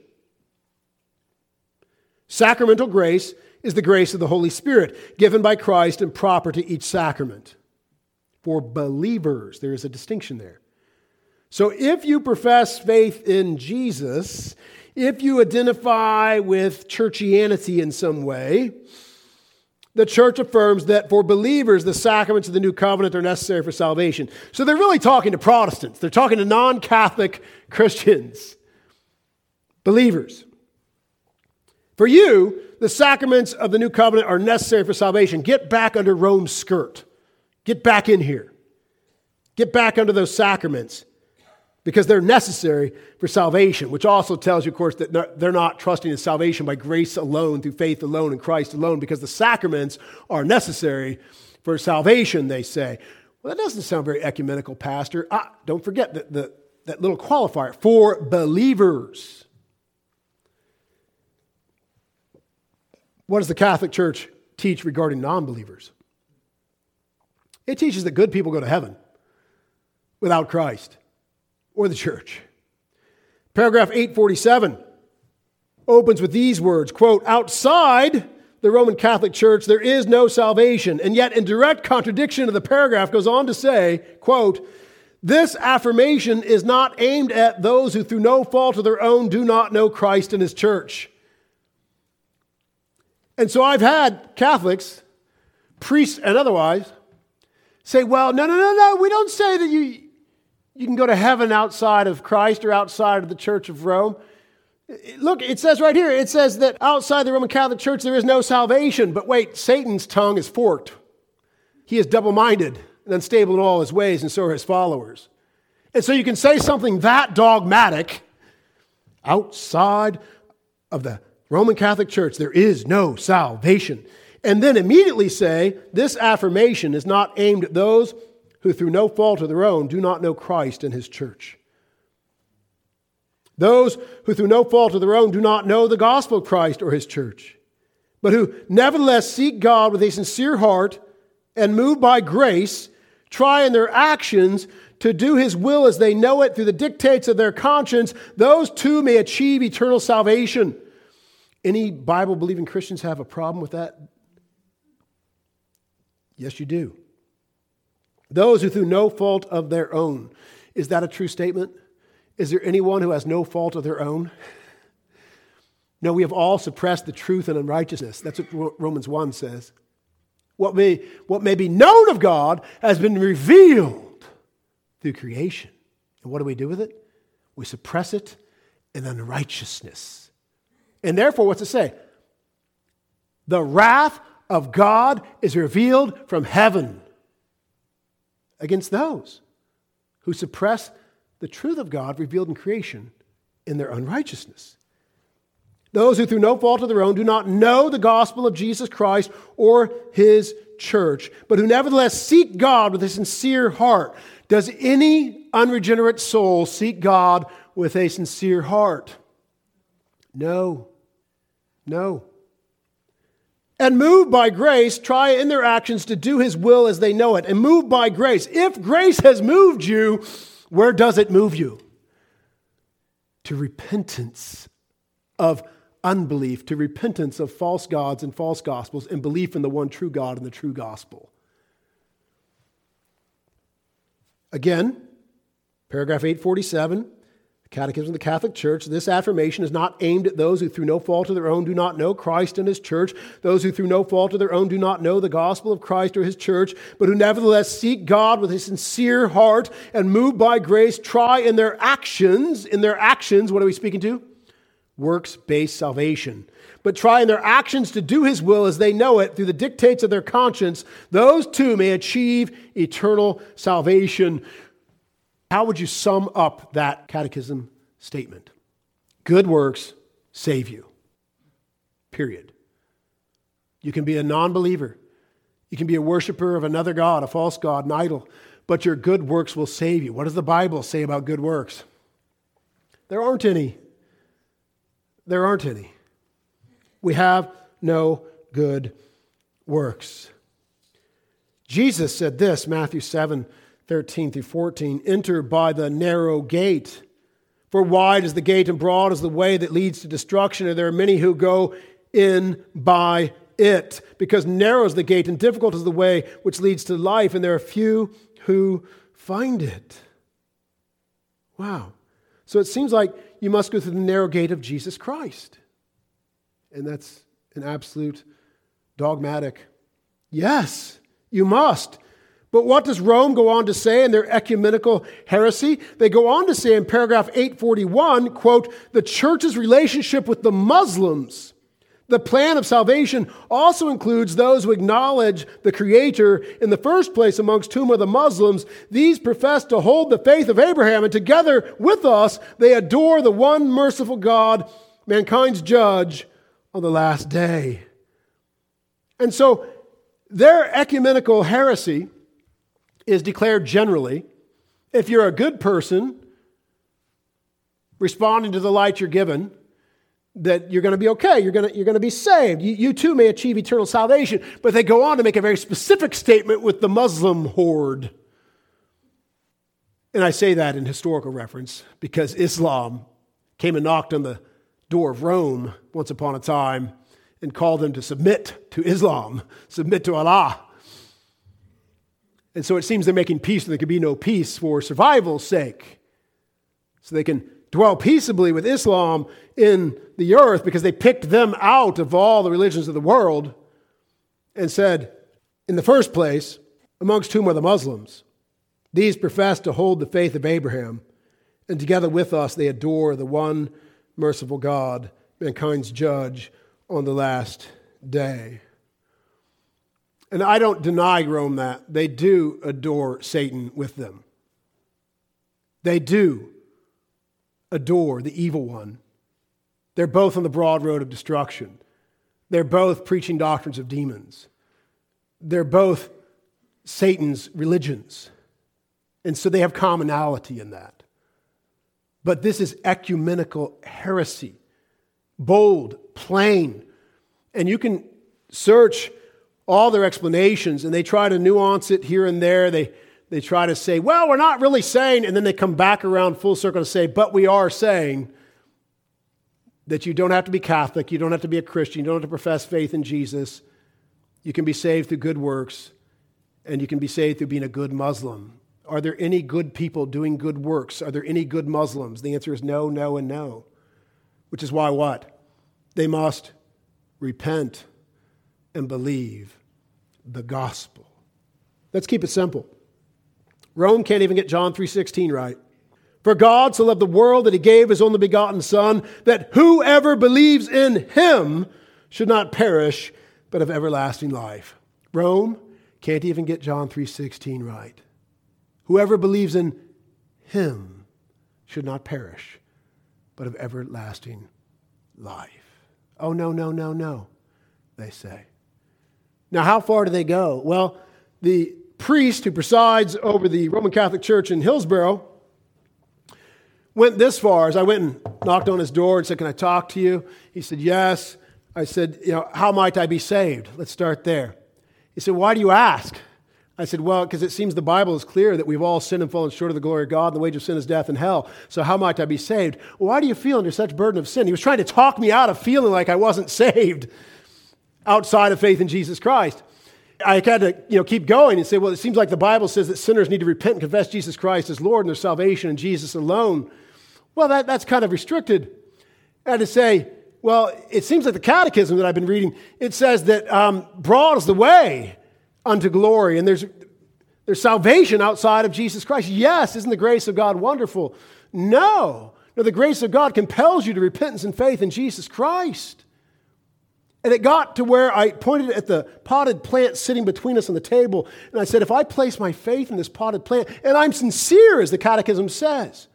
Sacramental grace is the grace of the Holy Spirit, given by Christ and proper to each sacrament. For believers, there is a distinction there. So if you profess faith in Jesus, if you identify with churchianity in some way, the Church affirms that for believers, the sacraments of the New Covenant are necessary for salvation. So they're really talking to Protestants. They're talking to non-Catholic Christians, believers. For you, the sacraments of the New Covenant are necessary for salvation. Get back under Rome's skirt. Get back in here. Get back under those sacraments because they're necessary for salvation, which also tells you, of course, that they're not trusting in salvation by grace alone, through faith alone, in Christ alone, because the sacraments are necessary for salvation, they say. Well, that doesn't sound very ecumenical, Pastor. Don't forget that little qualifier, for believers. What does the Catholic Church teach regarding non-believers? It teaches that good people go to heaven without Christ or the church. Paragraph 847 opens with these words, quote, outside the Roman Catholic Church, there is no salvation. And yet in direct contradiction to the paragraph goes on to say, quote, this affirmation is not aimed at those who through no fault of their own do not know Christ and his church. And so I've had Catholics, priests and otherwise, say, well, no, we don't say that you can go to heaven outside of Christ or outside of the Church of Rome. Look, it says right here, it says that outside the Roman Catholic Church, there is no salvation. But wait, Satan's tongue is forked. He is double-minded and unstable in all his ways, and so are his followers. And so you can say something that dogmatic, outside of the Roman Catholic Church, there is no salvation. And then immediately say, this affirmation is not aimed at those who through no fault of their own do not know Christ and his church. Those who through no fault of their own do not know the gospel of Christ or his church, but who nevertheless seek God with a sincere heart and moved by grace, try in their actions to do his will as they know it through the dictates of their conscience, those too may achieve eternal salvation. Any Bible-believing Christians have a problem with that? Yes, you do. Those who through no fault of their own. Is that a true statement? Is there anyone who has no fault of their own? No, we have all suppressed the truth and unrighteousness. That's what Romans 1 says. What may be known of God has been revealed through creation. And what do we do with it? We suppress it in unrighteousness. And therefore, what's it say? The wrath of God is revealed from heaven against those who suppress the truth of God revealed in creation in their unrighteousness. Those who through no fault of their own do not know the gospel of Jesus Christ or his church, but who nevertheless seek God with a sincere heart. Does any unregenerate soul seek God with a sincere heart? No. And moved by grace, try in their actions to do his will as they know it. And moved by grace. If grace has moved you, where does it move you? To repentance of unbelief, to repentance of false gods and false gospels, and belief in the one true God and the true gospel. Again, paragraph 847, Catechism of the Catholic Church, this affirmation is not aimed at those who through no fault of their own do not know Christ and his church, those who through no fault of their own do not know the gospel of Christ or his church, but who nevertheless seek God with a sincere heart and moved by grace, try in their actions, what are we speaking to? Works-based salvation. But try in their actions to do his will as they know it through the dictates of their conscience, those too may achieve eternal salvation. How would you sum up that catechism statement? Good works save you. Period. You can be a non-believer. You can be a worshiper of another god, a false god, an idol, but your good works will save you. What does the Bible say about good works? There aren't any. We have no good works. Jesus said this, Matthew 7:13 through 14, enter by the narrow gate. For wide is the gate and broad is the way that leads to destruction, and there are many who go in by it. Because narrow is the gate and difficult is the way which leads to life, and there are few who find it. Wow. So it seems like you must go through the narrow gate of Jesus Christ. And that's an absolute dogmatic. Yes, you must. But what does Rome go on to say in their ecumenical heresy? They go on to say in paragraph 841, quote, the church's relationship with the Muslims, the plan of salvation also includes those who acknowledge the Creator in the first place, amongst whom are the Muslims. These profess to hold the faith of Abraham, and together with us, they adore the one merciful God, mankind's judge, on the last day. And so their ecumenical heresy is declared generally, if you're a good person, responding to the light you're given, that you're going to be okay, you're going to be saved. You too may achieve eternal salvation. But they go on to make a very specific statement with the Muslim horde. And I say that in historical reference because Islam came and knocked on the door of Rome once upon a time and called them to submit to Islam, submit to Allah. And so it seems they're making peace and there can be no peace for survival's sake. So they can dwell peaceably with Islam in the earth because they picked them out of all the religions of the world and said, in the first place, amongst whom are the Muslims? These profess to hold the faith of Abraham, and together with us they adore the one merciful God, mankind's judge on the last day. And I don't deny Rome that. They do adore Satan with them. They do adore the evil one. They're both on the broad road of destruction. They're both preaching doctrines of demons. They're both Satan's religions. And so they have commonality in that. But this is ecumenical heresy, bold, plain. And you can search all their explanations, and they try to nuance it here and there. They try to say, well, we're not really saying, and then they come back around full circle to say, but we are saying that you don't have to be Catholic, you don't have to be a Christian, you don't have to profess faith in Jesus. You can be saved through good works, and you can be saved through being a good Muslim. Are there any good people doing good works? Are there any good Muslims? The answer is no, no, and no. Which is why what? They must repent and believe the gospel. Let's keep it simple. Rome can't even get John 3:16 right. For God so loved the world that he gave his only begotten Son, that whoever believes in him should not perish, but have everlasting life. Rome can't even get John 3:16 right. Whoever believes in him should not perish, but have everlasting life. Oh, no, no, no, no, they say. Now, how far do they go? Well, the priest who presides over the Roman Catholic Church in Hillsborough went this far as I went and knocked on his door and said, "Can I talk to you?" He said, "Yes." I said, "You know, how might I be saved?" Let's start there. He said, "Why do you ask?" I said, "Well, because it seems the Bible is clear that we've all sinned and fallen short of the glory of God, and the wage of sin is death and hell. So how might I be saved?" "Well, why do you feel under such burden of sin?" He was trying to talk me out of feeling like I wasn't saved outside of faith in Jesus Christ. I had to, keep going and say, "Well, it seems like the Bible says that sinners need to repent and confess Jesus Christ as Lord and their salvation in Jesus alone." Well, that's kind of restricted. I had to say, "Well, it seems like the Catechism that I've been reading, it says that broad is the way unto glory, and there's salvation outside of Jesus Christ." "Yes, isn't the grace of God wonderful?" No, the grace of God compels you to repentance and faith in Jesus Christ. And it got to where I pointed at the potted plant sitting between us on the table, and I said, if I place my faith in this potted plant, and I'm sincere, as the Catechism says,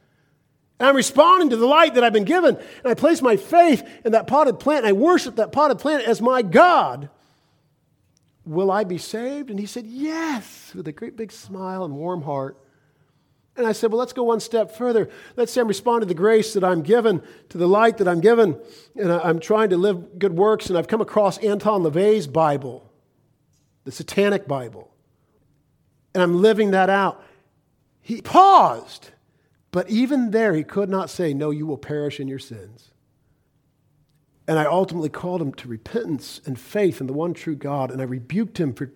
and I'm responding to the light that I've been given, and I place my faith in that potted plant, and I worship that potted plant as my God, will I be saved? And he said, "Yes," with a great big smile and warm heart. And I said, well, let's go one step further. Let's say I'm responding to the grace that I'm given, to the light that I'm given, and I'm trying to live good works, and I've come across Anton LaVey's Bible, the Satanic Bible, and I'm living that out. He paused, but even there he could not say, "No, you will perish in your sins." And I ultimately called him to repentance and faith in the one true God. And I rebuked him for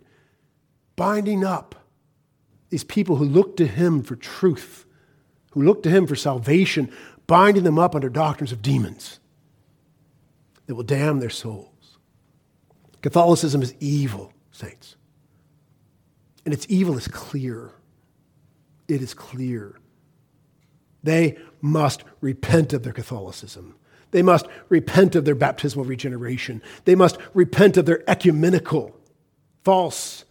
binding up these people who looked to him for truth, who looked to him for salvation, binding them up under doctrines of demons that will damn their souls. Catholicism is evil, saints. And its evil is clear. It is clear. They must repent of their Catholicism. They must repent of their baptismal regeneration. They must repent of their ecumenical, false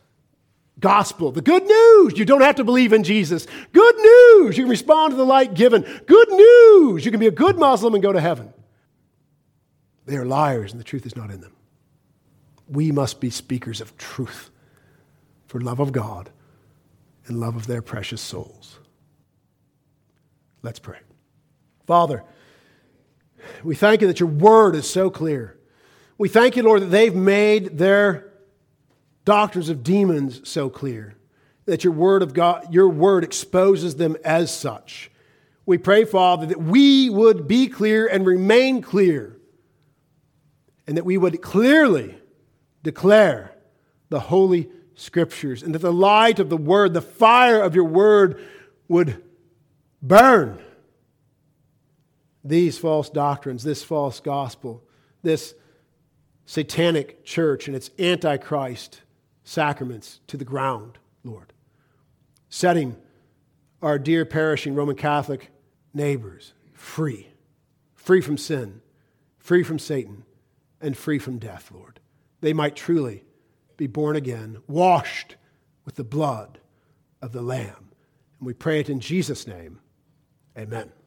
gospel. The good news, you don't have to believe in Jesus. Good news, you can respond to the light given. Good news, you can be a good Muslim and go to heaven. They are liars and the truth is not in them. We must be speakers of truth for love of God and love of their precious souls. Let's pray. Father, we thank you that your word is so clear. We thank you, Lord, that they've made their doctrines of demons so clear, that your word of God, your word exposes them as such. We pray, Father, that we would be clear and remain clear, and that we would clearly declare the Holy Scriptures, and that the light of the word, the fire of your word would burn these false doctrines, this false gospel, this satanic church and its antichrist sacraments to the ground, Lord, setting our dear perishing Roman Catholic neighbors free, free from sin, free from Satan, and free from death, Lord. They might truly be born again, washed with the blood of the Lamb. And we pray it in Jesus' name. Amen.